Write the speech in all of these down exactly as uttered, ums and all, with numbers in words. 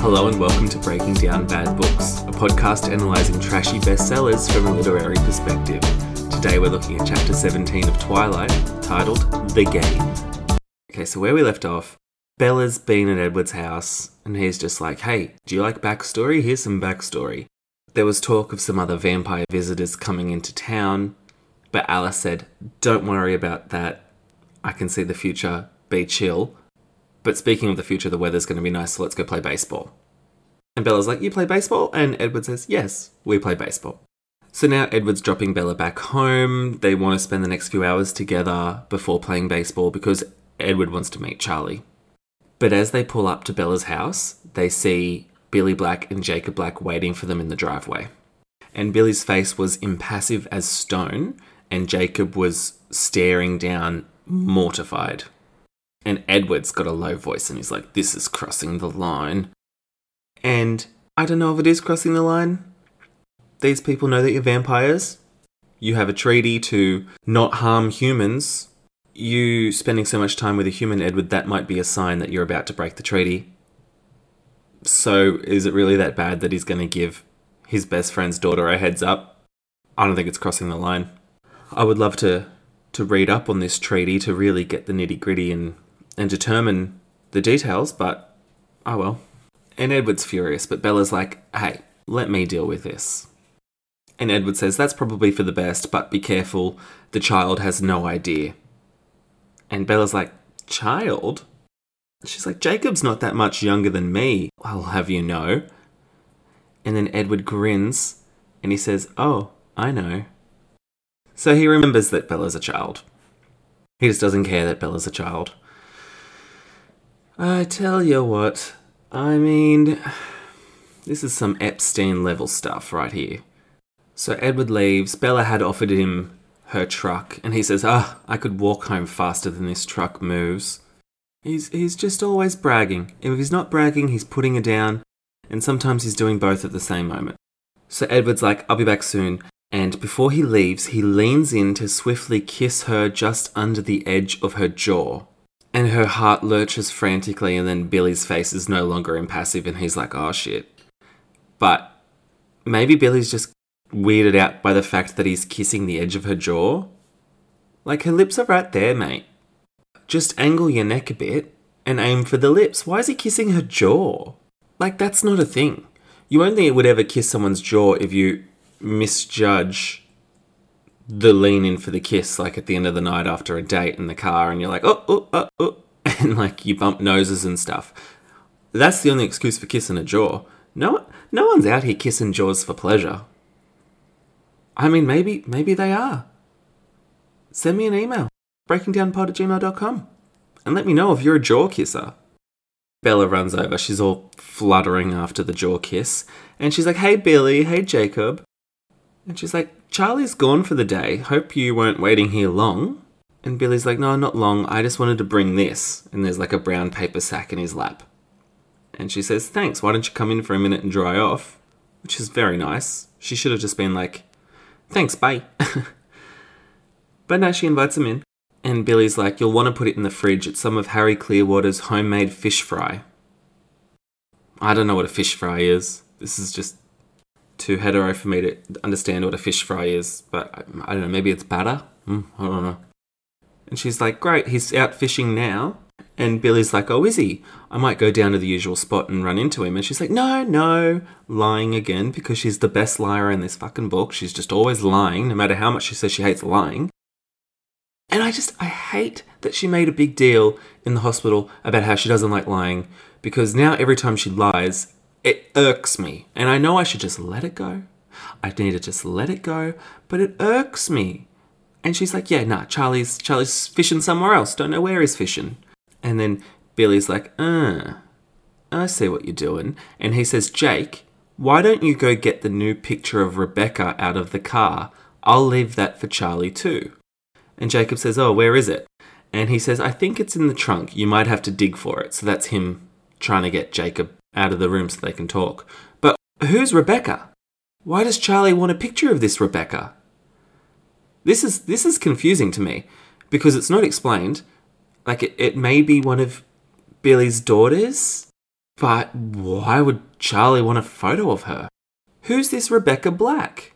Hello and welcome to Breaking Down Bad Books, a podcast analysing trashy bestsellers from a literary perspective. Today we're looking at chapter seventeen of Twilight, titled The Game. Okay, so where we left off, Bella's been at Edward's house, and he's just like, hey, do you like backstory? Here's some backstory. There was talk of some other vampire visitors coming into town, but Alice said, don't worry about that. I can see the future, be chill. But speaking of the future, the weather's going to be nice, so let's go play baseball. And Bella's like, you play baseball? And Edward says, yes, we play baseball. So now Edward's dropping Bella back home. They want to spend the next few hours together before playing baseball because Edward wants to meet Charlie. But as they pull up to Bella's house, they see Billy Black and Jacob Black waiting for them in the driveway. And Billy's face was impassive as stone, and Jacob was staring down, mortified. And Edward's got a low voice and he's like, this is crossing the line. And I don't know if it is crossing the line. These people know that you're vampires. You have a treaty to not harm humans. You spending so much time with a human, Edward, that might be a sign that you're about to break the treaty. So is it really that bad that he's going to give his best friend's daughter a heads up? I don't think it's crossing the line. I would love to, to read up on this treaty to really get the nitty gritty and and determine the details, but oh well. And Edward's furious, but Bella's like, hey, let me deal with this. And Edward says, that's probably for the best, but be careful, the child has no idea. And Bella's like, child? She's like, Jacob's not that much younger than me, I'll have you know. And then Edward grins, and he says, oh, I know. So he remembers that Bella's a child. He just doesn't care that Bella's a child. I tell you what, I mean, this is some Epstein-level stuff right here. So Edward leaves. Bella had offered him her truck, and he says, ah, I could walk home faster than this truck moves. He's he's just always bragging. If he's not bragging, he's putting it down, and sometimes he's doing both at the same moment. So Edward's like, I'll be back soon, and before he leaves, he leans in to swiftly kiss her just under the edge of her jaw. And her heart lurches frantically, and then Billy's face is no longer impassive, and he's like, oh shit. But maybe Billy's just weirded out by the fact that he's kissing the edge of her jaw. Like, her lips are right there, mate. Just angle your neck a bit and aim for the lips. Why is he kissing her jaw? Like, that's not a thing. You only would ever kiss someone's jaw if you misjudge the lean in for the kiss, like at the end of the night after a date in the car, and you're like, oh, oh, oh, oh, and like you bump noses and stuff. That's the only excuse for kissing a jaw. No, no one's out here kissing jaws for pleasure. I mean, maybe, maybe they are. Send me an email, breakingdownpod at gmail dot com, and let me know if you're a jaw kisser. Bella runs over. She's all fluttering after the jaw kiss, and she's like, hey, Billy, hey, Jacob. And she's like, Charlie's gone for the day. Hope you weren't waiting here long. And Billy's like, no, not long. I just wanted to bring this. And there's like a brown paper sack in his lap. And she says, thanks. Why don't you come in for a minute and dry off? Which is very nice. She should have just been like, thanks, bye. But now she invites him in. And Billy's like, you'll want to put it in the fridge. It's some of Harry Clearwater's homemade fish fry. I don't know what a fish fry is. This is just too hetero for me to understand what a fish fry is, but I don't know, maybe it's batter? Mm, I don't know. And she's like, great, he's out fishing now. And Billy's like, oh, is he? I might go down to the usual spot and run into him. And she's like, no, no, lying again, because she's the best liar in this fucking book. She's just always lying, no matter how much she says she hates lying. And I just, I hate that she made a big deal in the hospital about how she doesn't like lying, because now every time she lies, it irks me. And I know I should just let it go. I need to just let it go, but it irks me. And she's like, yeah, nah, Charlie's Charlie's fishing somewhere else. Don't know where he's fishing. And then Billy's like, uh, I see what you're doing. And he says, Jake, why don't you go get the new picture of Rebecca out of the car? I'll leave that for Charlie too. And Jacob says, oh, where is it? And he says, I think it's in the trunk. You might have to dig for it. So that's him trying to get Jacob out of the room so they can talk. But who's Rebecca? Why does Charlie want a picture of this Rebecca? This is this is confusing to me because it's not explained. Like, it, it may be one of Billy's daughters, but why would Charlie want a photo of her? Who's this Rebecca Black?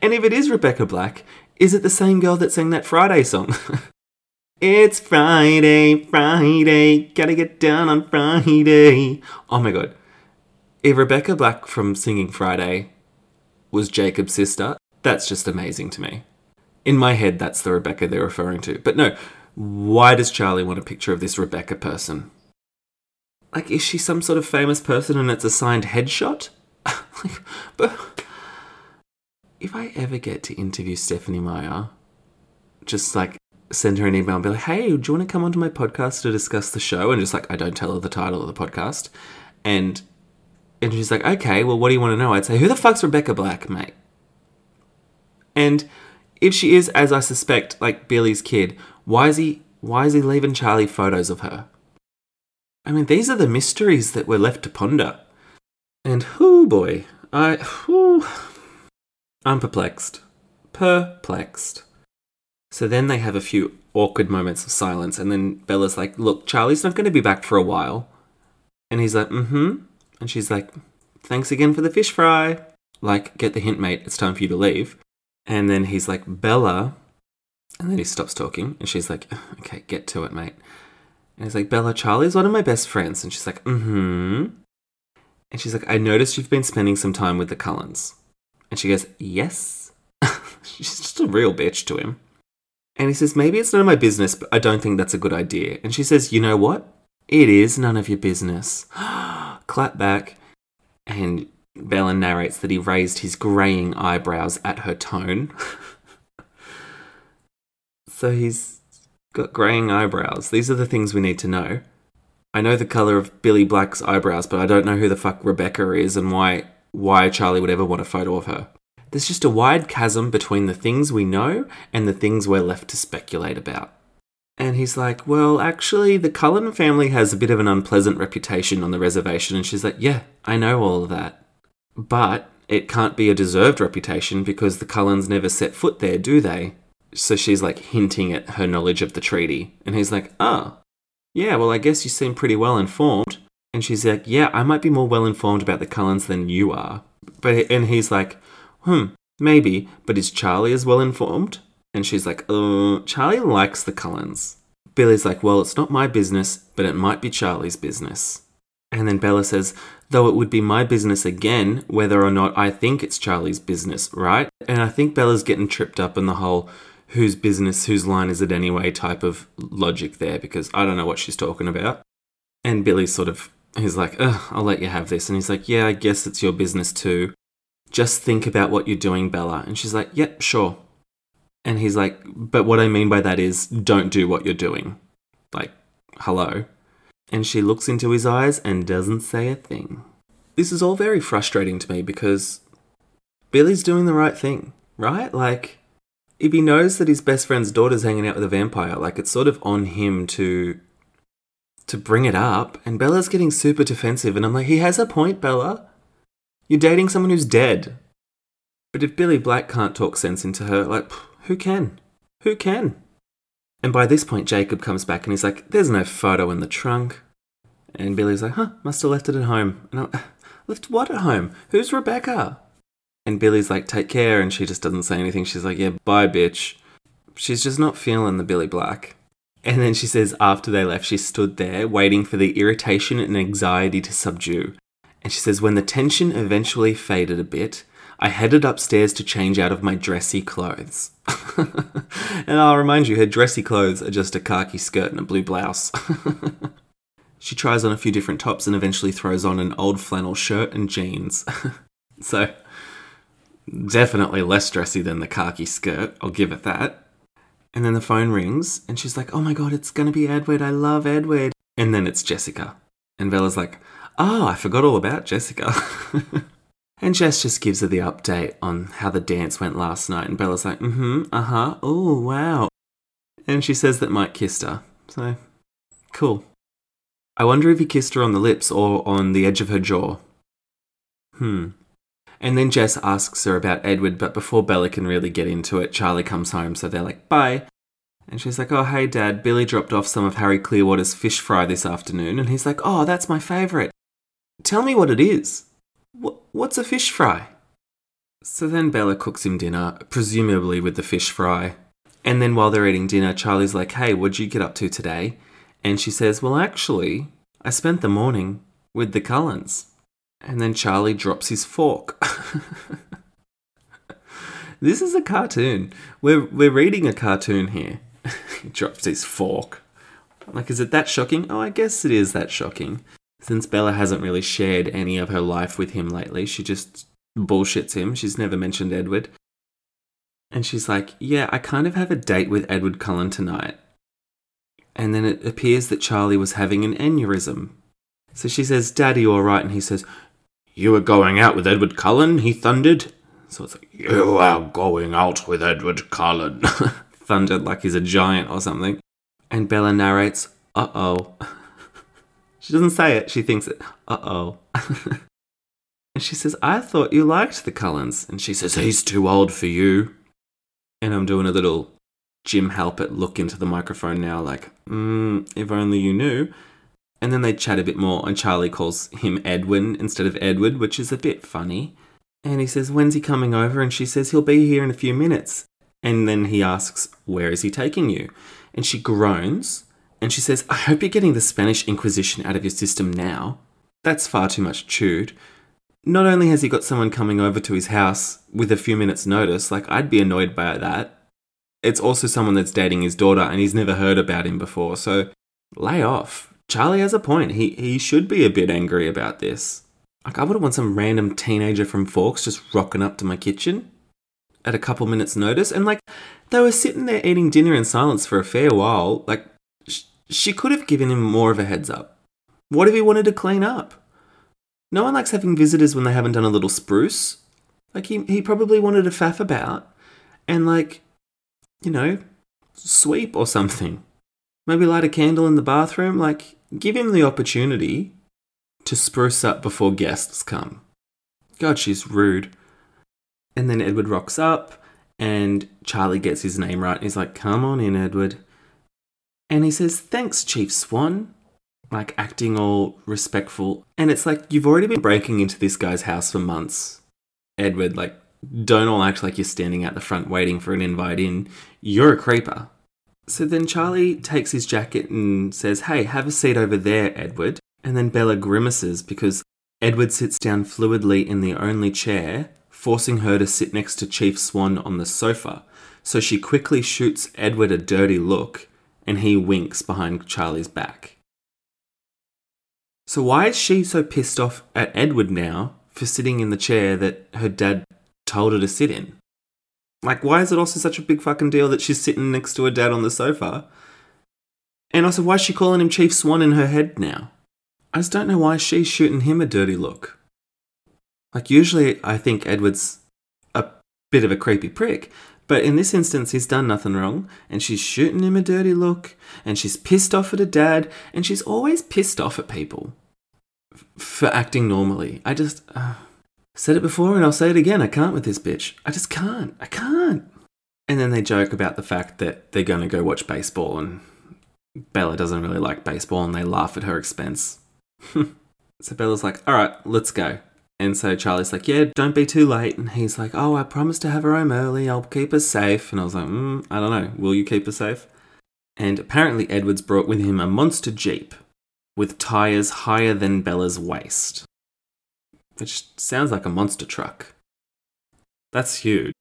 And if it is Rebecca Black, is it the same girl that sang that Friday song? It's Friday, Friday, gotta get down on Friday. Oh my God. If Rebecca Black from Singing Friday was Jacob's sister, that's just amazing to me. In my head, that's the Rebecca they're referring to. But no, why does Charlie want a picture of this Rebecca person? Like, is she some sort of famous person and it's a signed headshot? Like, but if I ever get to interview Stephanie Meyer, just like send her an email and be like, hey, do you want to come onto my podcast to discuss the show? And just like, I don't tell her the title of the podcast. And, and she's like, okay, well, what do you want to know? I'd say, who the fuck's Rebecca Black, mate? And if she is, as I suspect, like Billy's kid, why is he why is he leaving Charlie photos of her? I mean, these are the mysteries that we're left to ponder. And oh boy, I whoo, I'm perplexed, perplexed. So then they have a few awkward moments of silence, and then Bella's like, "Look, Charlie's not going to be back for a while," and he's like, "Mm-hmm," and she's like, "Thanks again for the fish fry." Like, get the hint, mate. It's time for you to leave. And then he's like, Bella, and then he stops talking, and she's like, okay, get to it, mate. And he's like, Bella, Charlie's one of my best friends. And she's like, mm-hmm. And she's like, I noticed you've been spending some time with the Cullens. And she goes, yes. She's just a real bitch to him. And he says, maybe it's none of my business, but I don't think that's a good idea. And she says, you know what? It is none of your business. Clap back. And Bella narrates that he raised his graying eyebrows at her tone. So he's got graying eyebrows. These are the things we need to know. I know the colour of Billy Black's eyebrows, but I don't know who the fuck Rebecca is and why why Charlie would ever want a photo of her. There's just a wide chasm between the things we know and the things we're left to speculate about. And he's like, well, actually, the Cullen family has a bit of an unpleasant reputation on the reservation. And she's like, yeah, I know all of that. But it can't be a deserved reputation because the Cullens never set foot there, do they? So she's like hinting at her knowledge of the treaty. And he's like, oh, yeah, well, I guess you seem pretty well informed. And she's like, yeah, I might be more well informed about the Cullens than you are. But And he's like, hmm, maybe, but is Charlie as well informed? And she's like, uh, Charlie likes the Cullens. Billy's like, well, it's not my business, but it might be Charlie's business. And then Bella says, though it would be my business again, whether or not I think it's Charlie's business, right? And I think Bella's getting tripped up in the whole whose business, whose line is it anyway type of logic there, because I don't know what she's talking about. And Billy sort of, he's like, ugh, I'll let you have this. And he's like, yeah, I guess it's your business too. Just think about what you're doing, Bella. And she's like, yep, sure. And he's like, but what I mean by that is don't do what you're doing. Like, hello. And she looks into his eyes and doesn't say a thing. This is all very frustrating to me because Billy's doing the right thing, right? Like, if he knows that his best friend's daughter's hanging out with a vampire, like, it's sort of on him to to bring it up. And Bella's getting super defensive. And I'm like, he has a point, Bella. You're dating someone who's dead. But if Billy Black can't talk sense into her, like, who can? Who can? And by this point, Jacob comes back and he's like, there's no photo in the trunk. And Billy's like, huh, must have left it at home. And I'm, Left what at home? Who's Rebecca? And Billy's like, take care. And she just doesn't say anything. She's like, yeah, bye, bitch. She's just not feeling the Billy Black. And then she says after they left, she stood there waiting for the irritation and anxiety to subdue. And she says, when the tension eventually faded a bit, I headed upstairs to change out of my dressy clothes. And I'll remind you, her dressy clothes are just a khaki skirt and a blue blouse. She tries on a few different tops and eventually throws on an old flannel shirt and jeans. So, definitely less dressy than the khaki skirt, I'll give it that. And then the phone rings and she's like, oh my God, it's going to be Edward. I love Edward. And then it's Jessica. And Bella's like, oh, I forgot all about Jessica. And Jess just gives her the update on how the dance went last night. And Bella's like, mm-hmm, uh-huh, oh, wow. And she says that Mike kissed her. So, cool. I wonder if he kissed her on the lips or on the edge of her jaw. Hmm. And then Jess asks her about Edward, but before Bella can really get into it, Charlie comes home, so they're like, bye. And she's like, oh, hey, Dad, Billy dropped off some of Harry Clearwater's fish fry this afternoon. And he's like, oh, that's my favourite. Tell me what it is. What's a fish fry? So then Bella cooks him dinner, presumably with the fish fry. And then while they're eating dinner, Charlie's like, hey, what'd you get up to today? And she says, well, actually, I spent the morning with the Cullens. And then Charlie drops his fork. This is a cartoon. We're we're reading a cartoon here. He drops his fork. Like, is it that shocking? Oh, I guess it is that shocking. Since Bella hasn't really shared any of her life with him lately, she just bullshits him. She's never mentioned Edward. And she's like, yeah, I kind of have a date with Edward Cullen tonight. And then it appears that Charlie was having an aneurysm. So she says, Daddy, all right. And he says, you were going out with Edward Cullen, he thundered. So it's like, you are going out with Edward Cullen. Thundered like he's a giant or something. And Bella narrates, uh-oh. She doesn't say it, she thinks it, uh-oh. And she says, I thought you liked the Cullens. And she says, he's too old for you. And I'm doing a little Jim Halpert look into the microphone now, like, mm, if only you knew. And then they chat a bit more, and Charlie calls him Edwin instead of Edward, which is a bit funny. And he says, when's he coming over? And she says, he'll be here in a few minutes. And then he asks, where is he taking you? And she groans. And she says, I hope you're getting the Spanish Inquisition out of your system now. That's far too much chewed. Not only has he got someone coming over to his house with a few minutes' notice, like, I'd be annoyed by that. It's also someone that's dating his daughter and he's never heard about him before, so lay off. Charlie has a point. He he should be a bit angry about this. Like, I wouldn't want some random teenager from Forks just rocking up to my kitchen at a couple minutes' notice. And, like, they were sitting there eating dinner in silence for a fair while, like, she could have given him more of a heads up. What if he wanted to clean up? No one likes having visitors when they haven't done a little spruce. Like, he, he probably wanted to faff about and, like, you know, sweep or something. Maybe light a candle in the bathroom. Like, give him the opportunity to spruce up before guests come. God, she's rude. And then Edward rocks up and Charlie gets his name right. He's like, come on in, Edward. And he says, thanks, Chief Swan, like acting all respectful. And it's like, you've already been breaking into this guy's house for months. Edward, like, don't all act like you're standing out the front waiting for an invite in. You're a creeper. So then Charlie takes his jacket and says, hey, have a seat over there, Edward. And then Bella grimaces because Edward sits down fluidly in the only chair, forcing her to sit next to Chief Swan on the sofa. So she quickly shoots Edward a dirty look. And he winks behind Charlie's back. So why is she so pissed off at Edward now for sitting in the chair that her dad told her to sit in? Like, why is it also such a big fucking deal that she's sitting next to her dad on the sofa? And also, why is she calling him Chief Swan in her head now? I just don't know why she's shooting him a dirty look. Like, usually I think Edward's a bit of a creepy prick. But in this instance, he's done nothing wrong, and she's shooting him a dirty look, and she's pissed off at her dad, and she's always pissed off at people f- for acting normally. I just uh, said it before, and I'll say it again. I can't with this bitch. I just can't. I can't. And then they joke about the fact that they're going to go watch baseball, and Bella doesn't really like baseball, and they laugh at her expense. So Bella's like, all right, let's go. And so Charlie's like, yeah, don't be too late. And he's like, oh, I promised to have her home early. I'll keep her safe. And I was like, mm, I don't know. Will you keep her safe? And apparently Edward's brought with him a monster jeep with tyres higher than Bella's waist. Which sounds like a monster truck. That's huge.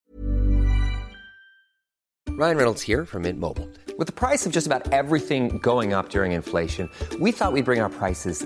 Ryan Reynolds here from Mint Mobile. With the price of just about everything going up during inflation, we thought we'd bring our prices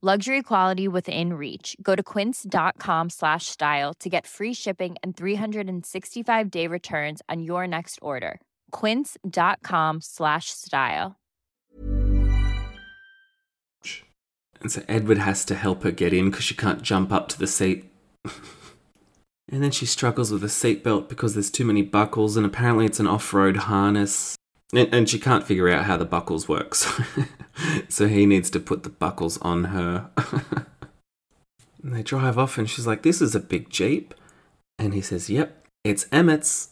Luxury quality within reach. Go to quince.com slash style to get free shipping and three hundred sixty-five day returns on your next order. Quince.com slash style. And so Edward has to help her get in because she can't jump up to the seat. And then she struggles with a seatbelt because there's too many buckles and apparently it's an off-road harness. And, and she can't figure out how the buckles work, so, so he needs to put the buckles on her. And they drive off and she's like, this is a big Jeep. And he says, yep, it's Emmett's.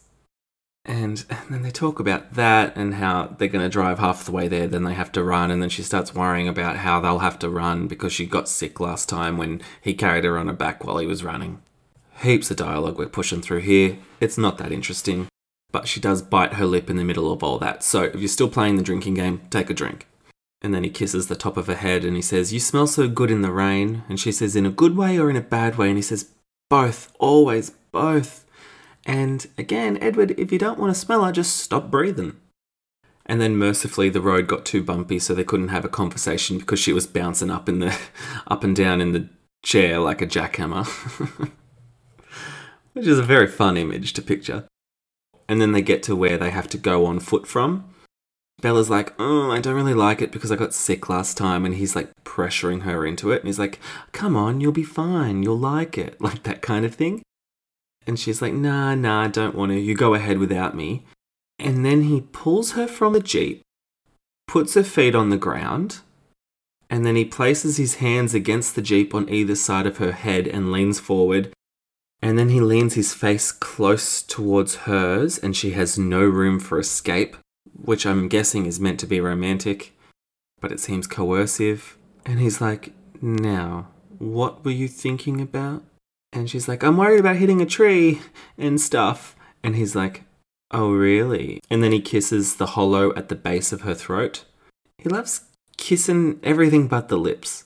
And, and then they talk about that and how they're going to drive half the way there, then they have to run. And then she starts worrying about how they'll have to run because she got sick last time when he carried her on her back while he was running. Heaps of dialogue we're pushing through here. It's not that interesting, but she does bite her lip in the middle of all that. So if you're still playing the drinking game, take a drink. And then he kisses the top of her head and he says, you smell so good in the rain. And she says, in a good way or in a bad way? And he says, both, always both. And again, Edward, if you don't want to smell her, just stop breathing. And then mercifully the road got too bumpy so they couldn't have a conversation because she was bouncing up in the up and down in the chair like a jackhammer. Which is a very fun image to picture. And then they get to where they have to go on foot from. Bella's like, oh, I don't really like it because I got sick last time. And he's like pressuring her into it. And he's like, come on, you'll be fine. You'll like it. Like that kind of thing. And she's like, nah, nah, I don't want to. You go ahead without me. And then he pulls her from the Jeep, puts her feet on the ground, and then he places his hands against the Jeep on either side of her head and leans forward. And then he leans his face close towards hers and she has no room for escape, which I'm guessing is meant to be romantic, but it seems coercive. And he's like, now, what were you thinking about? And she's like, I'm worried about hitting a tree and stuff. And he's like, oh, really? And then he kisses the hollow at the base of her throat. He loves kissing everything but the lips.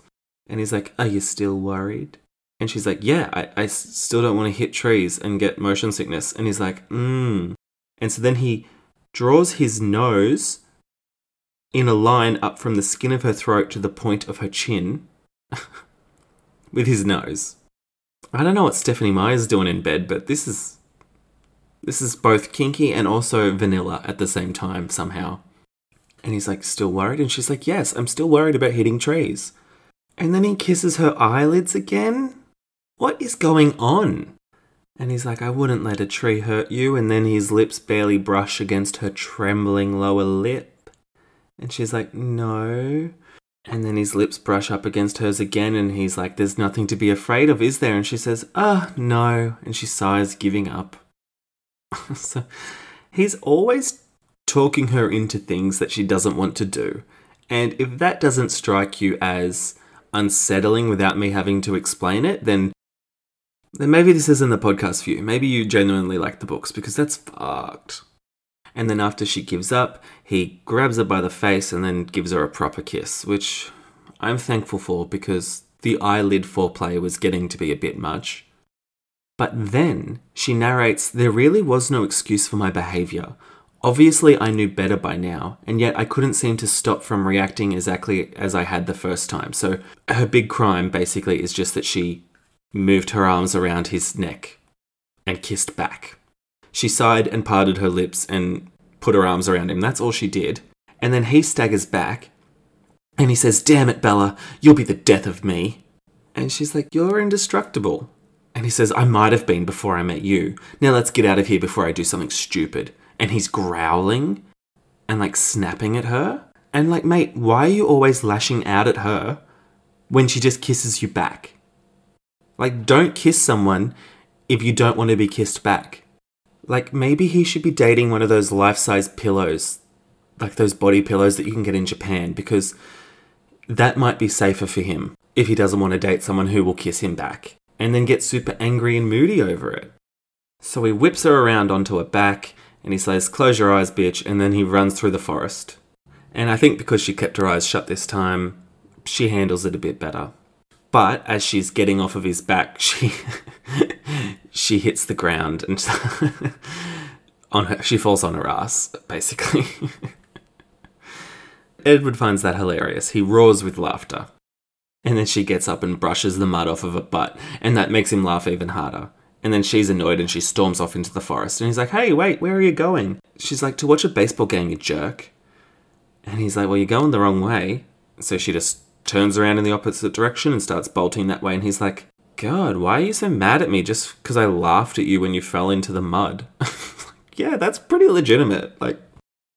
And he's like, are you still worried? And she's like, yeah, I, I still don't want to hit trees and get motion sickness. And he's like, mmm. And so then he draws his nose in a line up from the skin of her throat to the point of her chin with his nose. I don't know what Stephanie Meyer's doing in bed, but this is this is both kinky and also vanilla at the same time somehow. And he's like, still worried? And she's like, yes, I'm still worried about hitting trees. And then he kisses her eyelids again. What is going on? And he's like, I wouldn't let a tree hurt you. And then his lips barely brush against her trembling lower lip. And she's like, no. And then his lips brush up against hers again. And he's like, there's nothing to be afraid of, is there? And she says, ah, oh, no. And she sighs, giving up. So he's always talking her into things that she doesn't want to do. And if that doesn't strike you as unsettling without me having to explain it, then then maybe this isn't the podcast for you. Maybe you genuinely like the books, because that's fucked. And then after she gives up, he grabs her by the face and then gives her a proper kiss, which I'm thankful for, because the eyelid foreplay was getting to be a bit much. But then she narrates, there really was no excuse for my behaviour. Obviously, I knew better by now, and yet I couldn't seem to stop from reacting exactly as I had the first time. So her big crime basically is just that she moved her arms around his neck and kissed back. She sighed and parted her lips and put her arms around him. That's all she did. And then he staggers back and he says, damn it, Bella, you'll be the death of me. And she's like, you're indestructible. And he says, I might have been before I met you. Now let's get out of here before I do something stupid. And he's growling and, like, snapping at her. And, like, mate, why are you always lashing out at her when she just kisses you back? Like, don't kiss someone if you don't want to be kissed back. Like, maybe he should be dating one of those life-size pillows, like those body pillows that you can get in Japan, because that might be safer for him if he doesn't want to date someone who will kiss him back and then get super angry and moody over it. So he whips her around onto her back. And he says, close your eyes, bitch. And then he runs through the forest. And I think because she kept her eyes shut this time, she handles it a bit better. But as she's getting off of his back, she she hits the ground and on her, she falls on her ass, basically. Edward finds that hilarious. He roars with laughter. And then she gets up and brushes the mud off of her butt. And that makes him laugh even harder. And then she's annoyed and she storms off into the forest. And he's like, hey, wait, where are you going? She's like, to watch a baseball game, you jerk. And he's like, well, you're going the wrong way. So she just turns around in the opposite direction and starts bolting that way. And he's like, God, why are you so mad at me just because I laughed at you when you fell into the mud? Yeah, that's pretty legitimate. Like,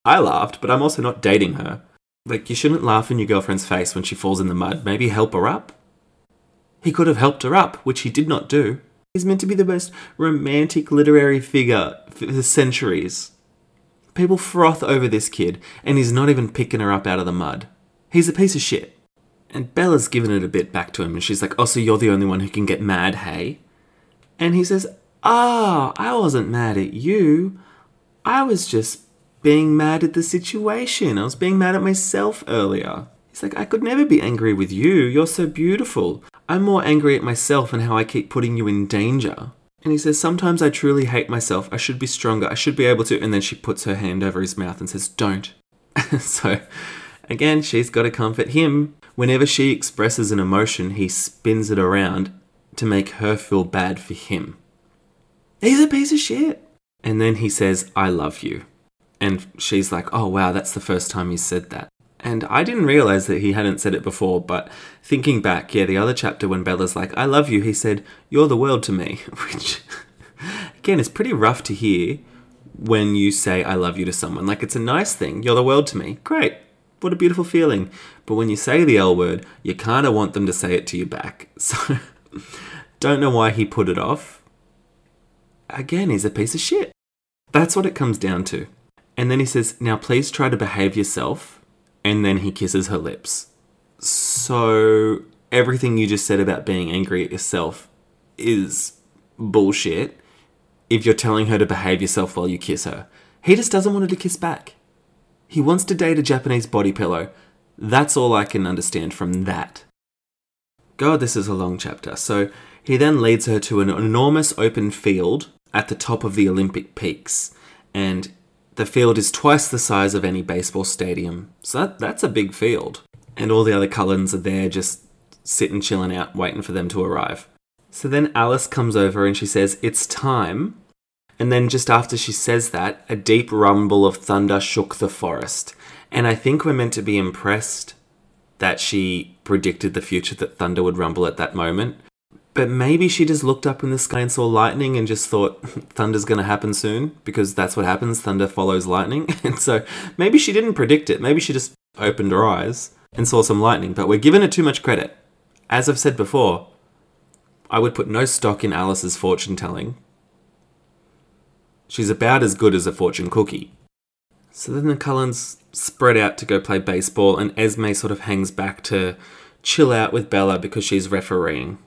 I laughed, but I'm also not dating her. Like, you shouldn't laugh in your girlfriend's face when she falls in the mud. Maybe help her up. He could have helped her up, which he did not do. He's meant to be the most romantic literary figure for centuries. People froth over this kid, and he's not even picking her up out of the mud. He's a piece of shit. And Bella's given it a bit back to him, and she's like, oh, so you're the only one who can get mad, hey? And he says, ah, I wasn't mad at you. I was just being mad at the situation. I was being mad at myself earlier. He's like, I could never be angry with you. You're so beautiful. I'm more angry at myself and how I keep putting you in danger. And he says, sometimes I truly hate myself. I should be stronger. I should be able to. And then she puts her hand over his mouth and says, don't. So, again, she's got to comfort him. Whenever she expresses an emotion, he spins it around to make her feel bad for him. He's a piece of shit. And then he says, I love you. And she's like, oh, wow, that's the first time he said that. And I didn't realise that he hadn't said it before, but thinking back, yeah, the other chapter when Bella's like, I love you, he said, you're the world to me, which, again, is pretty rough to hear when you say I love you to someone. Like, it's a nice thing, you're the world to me, great, what a beautiful feeling. But when you say the L word, you kind of want them to say it to you back. So, don't know why he put it off. Again, he's a piece of shit. That's what it comes down to. And then he says, now please try to behave yourself. And then he kisses her lips. So everything you just said about being angry at yourself is bullshit if you're telling her to behave yourself while you kiss her. He just doesn't want her to kiss back. He wants to date a Japanese body pillow. That's all I can understand from that. God, this is a long chapter. So he then leads her to an enormous open field at the top of the Olympic peaks. And the field is twice the size of any baseball stadium. So that, that's a big field. And all the other Cullens are there just sitting, chilling out, waiting for them to arrive. So then Alice comes over and she says, it's time. And then just after she says that, a deep rumble of thunder shook the forest. And I think we're meant to be impressed that she predicted the future, that thunder would rumble at that moment. But maybe she just looked up in the sky and saw lightning and just thought thunder's going to happen soon, because that's what happens. Thunder follows lightning. And so maybe she didn't predict it. Maybe she just opened her eyes and saw some lightning. But we're giving it too much credit. As I've said before, I would put no stock in Alice's fortune telling. She's about as good as a fortune cookie. So then the Cullens spread out to go play baseball, and Esme sort of hangs back to chill out with Bella because she's refereeing.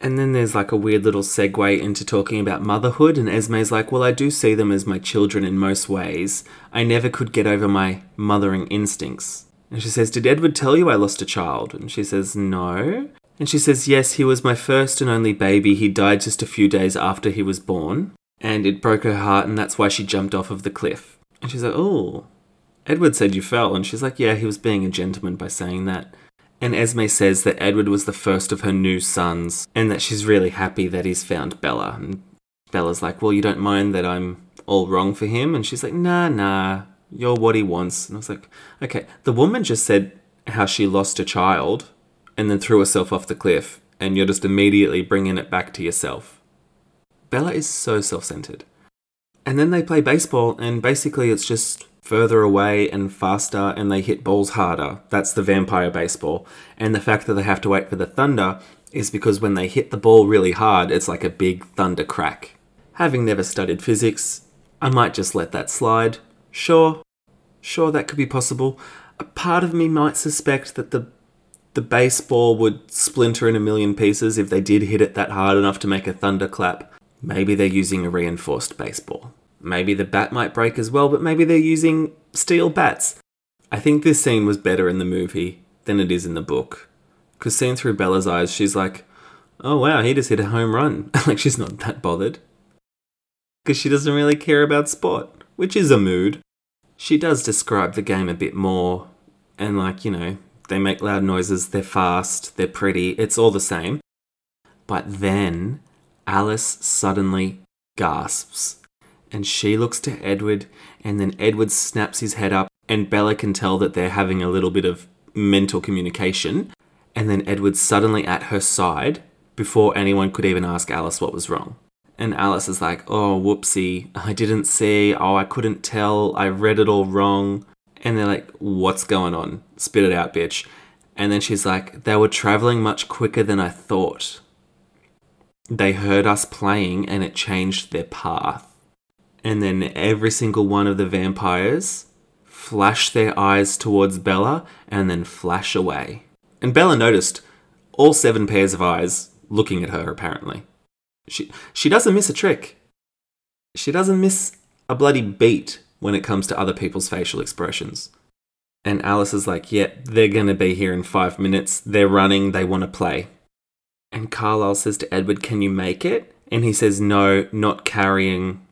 And then there's like a weird little segue into talking about motherhood, and Esme's like, well, I do see them as my children in most ways. I never could get over my mothering instincts. And she says, did Edward tell you I lost a child? And she says, no. And she says, yes, he was my first and only baby. He died just a few days after he was born. And it broke her heart, and that's why she jumped off of the cliff. And she's like, oh, Edward said you fell. And she's like, yeah, he was being a gentleman by saying that. And Esme says that Edward was the first of her new sons and that she's really happy that he's found Bella. And Bella's like, well, you don't mind that I'm all wrong for him? And she's like, nah, nah, you're what he wants. And I was like, okay, the woman just said how she lost a child and then threw herself off the cliff, and you're just immediately bringing it back to yourself. Bella is so self-centered. And then they play baseball, and basically it's just further away and faster, and they hit balls harder. That's the vampire baseball. And the fact that they have to wait for the thunder is because when they hit the ball really hard, it's like a big thunder crack. Having never studied physics, I might just let that slide. Sure, sure, that could be possible. A part of me might suspect that the the baseball would splinter in a million pieces if they did hit it that hard enough to make a thunderclap. Maybe they're using a reinforced baseball. Maybe the bat might break as well, but maybe they're using steel bats. I think this scene was better in the movie than it is in the book. Because seen through Bella's eyes, she's like, oh wow, he just hit a home run. Like, she's not that bothered. Because she doesn't really care about sport, which is a mood. She does describe the game a bit more. And like, you know, they make loud noises, they're fast, they're pretty, it's all the same. But then Alice suddenly gasps. And she looks to Edward, and then Edward snaps his head up, and Bella can tell that they're having a little bit of mental communication. And then Edward's suddenly at her side before anyone could even ask Alice what was wrong. And Alice is like, oh, whoopsie, I didn't see, oh, I couldn't tell, I read it all wrong. And they're like, what's going on? Spit it out, bitch. And then she's like, they were traveling much quicker than I thought. They heard us playing and it changed their path. And then every single one of the vampires flash their eyes towards Bella and then flash away. And Bella noticed all seven pairs of eyes looking at her, apparently. She she doesn't miss a trick. She doesn't miss a bloody beat when it comes to other people's facial expressions. And Alice is like, yeah, they're going to be here in five minutes. They're running. They want to play. And Carlisle says to Edward, can you make it? And he says, no, not carrying...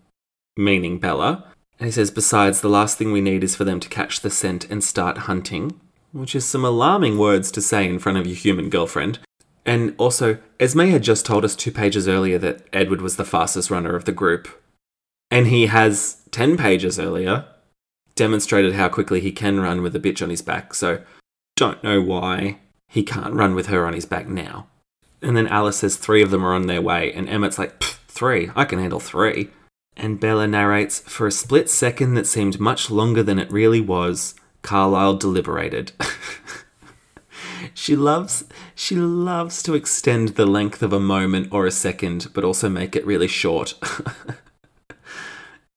meaning Bella. And he says, besides, the last thing we need is for them to catch the scent and start hunting, which is some alarming words to say in front of your human girlfriend. And also, Esme had just told us two pages earlier that Edward was the fastest runner of the group. And he has ten pages earlier demonstrated how quickly he can run with a bitch on his back. So don't know why he can't run with her on his back now. And then Alice says three of them are on their way. And Emmett's like, three, I can handle three. And Bella narrates, for a split second that seemed much longer than it really was, Carlisle deliberated. she loves she loves to extend the length of a moment or a second, but also make it really short.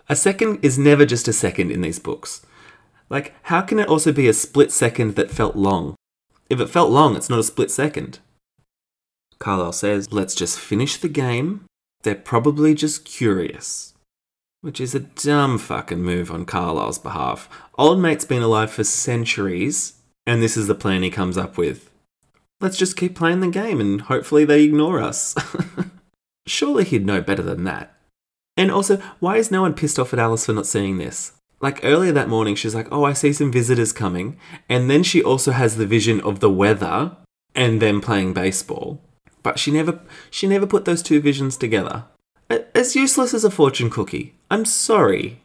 A second is never just a second in these books. Like, how can it also be a split second that felt long? If it felt long, it's not a split second. Carlisle says, let's just finish the game. They're probably just curious. Which is a dumb fucking move on Carlisle's behalf. Old mate's been alive for centuries, and this is the plan he comes up with. Let's just keep playing the game, and hopefully they ignore us. Surely he'd know better than that. And also, why is no one pissed off at Alice for not seeing this? Like, earlier that morning, she's like, oh, I see some visitors coming. And then she also has the vision of the weather and them playing baseball. But she never, she never put those two visions together. As useless as a fortune cookie. I'm sorry.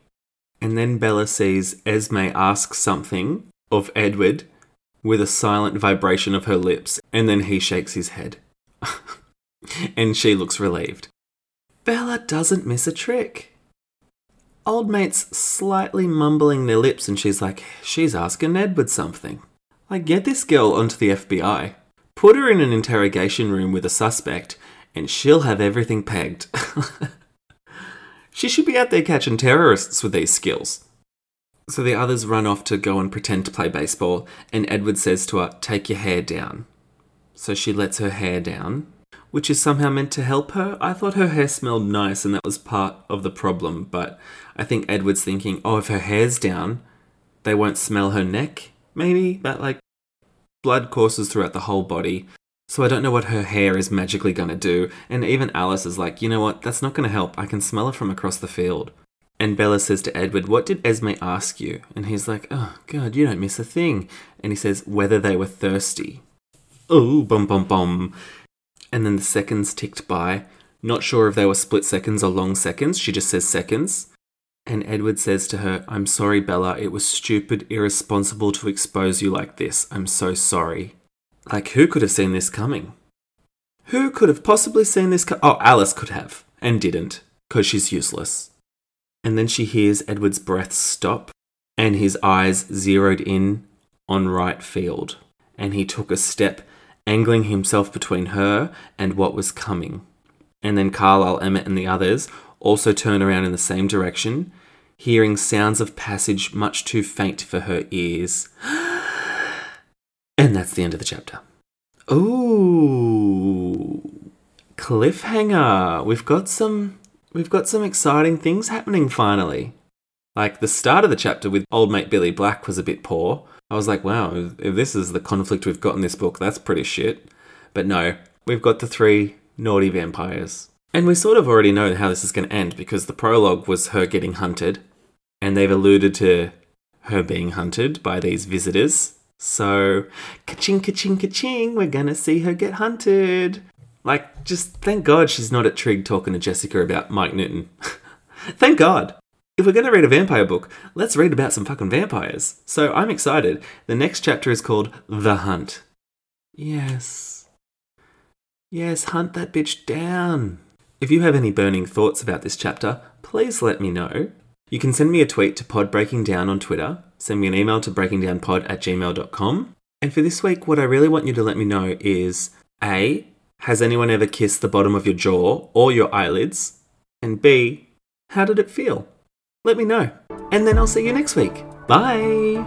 And then Bella sees Esme ask something of Edward with a silent vibration of her lips, and then he shakes his head. And she looks relieved. Bella doesn't miss a trick. Old mate's slightly mumbling their lips and she's like, she's asking Edward something. Like, get this girl onto the F B I. Put her in an interrogation room with a suspect and she'll have everything pegged. She should be out there catching terrorists with these skills. So the others run off to go and pretend to play baseball, and Edward says to her, take your hair down. So she lets her hair down, which is somehow meant to help her. I thought her hair smelled nice and that was part of the problem, but I think Edward's thinking, oh, if her hair's down, they won't smell her neck, maybe? But, like, blood courses throughout the whole body, so I don't know what her hair is magically going to do. And even Alice is like, you know what, that's not going to help. I can smell her from across the field. And Bella says to Edward, what did Esme ask you? And he's like, oh, God, you don't miss a thing. And he says, whether they were thirsty. Ooh, bum, bum, bum. And then the seconds ticked by. Not sure if they were split seconds or long seconds. She just says seconds. And Edward says to her, I'm sorry, Bella. It was stupid, irresponsible to expose you like this. I'm so sorry. Like, who could have seen this coming? Who could have possibly seen this co- Oh, Alice could have, and didn't, because she's useless. And then she hears Edward's breath stop, and his eyes zeroed in on right field. And he took a step, angling himself between her and what was coming. And then Carlisle, Emmett, and the others also turn around in the same direction, hearing sounds of passage much too faint for her ears. And that's the end of the chapter. Ooh, cliffhanger. We've got some we've got some exciting things happening finally. Like, the start of the chapter with old mate Billy Black was a bit poor. I was like, wow, if this is the conflict we've got in this book, that's pretty shit. But no, we've got the three naughty vampires. And we sort of already know how this is going to end, because the prologue was her getting hunted, and they've alluded to her being hunted by these visitors. So, ka-ching, ka-ching, ka-ching, we're going to see her get hunted. Like, just thank God she's not at Trig talking to Jessica about Mike Newton. Thank God. If we're going to read a vampire book, let's read about some fucking vampires. So I'm excited. The next chapter is called The Hunt. Yes. Yes, hunt that bitch down. If you have any burning thoughts about this chapter, please let me know. You can send me a tweet to podbreakingdown on Twitter. Send me an email to breakingdownpod at gmail dot com. And for this week, what I really want you to let me know is, A, has anyone ever kissed the bottom of your jaw or your eyelids? And B, how did it feel? Let me know. And then I'll see you next week. Bye!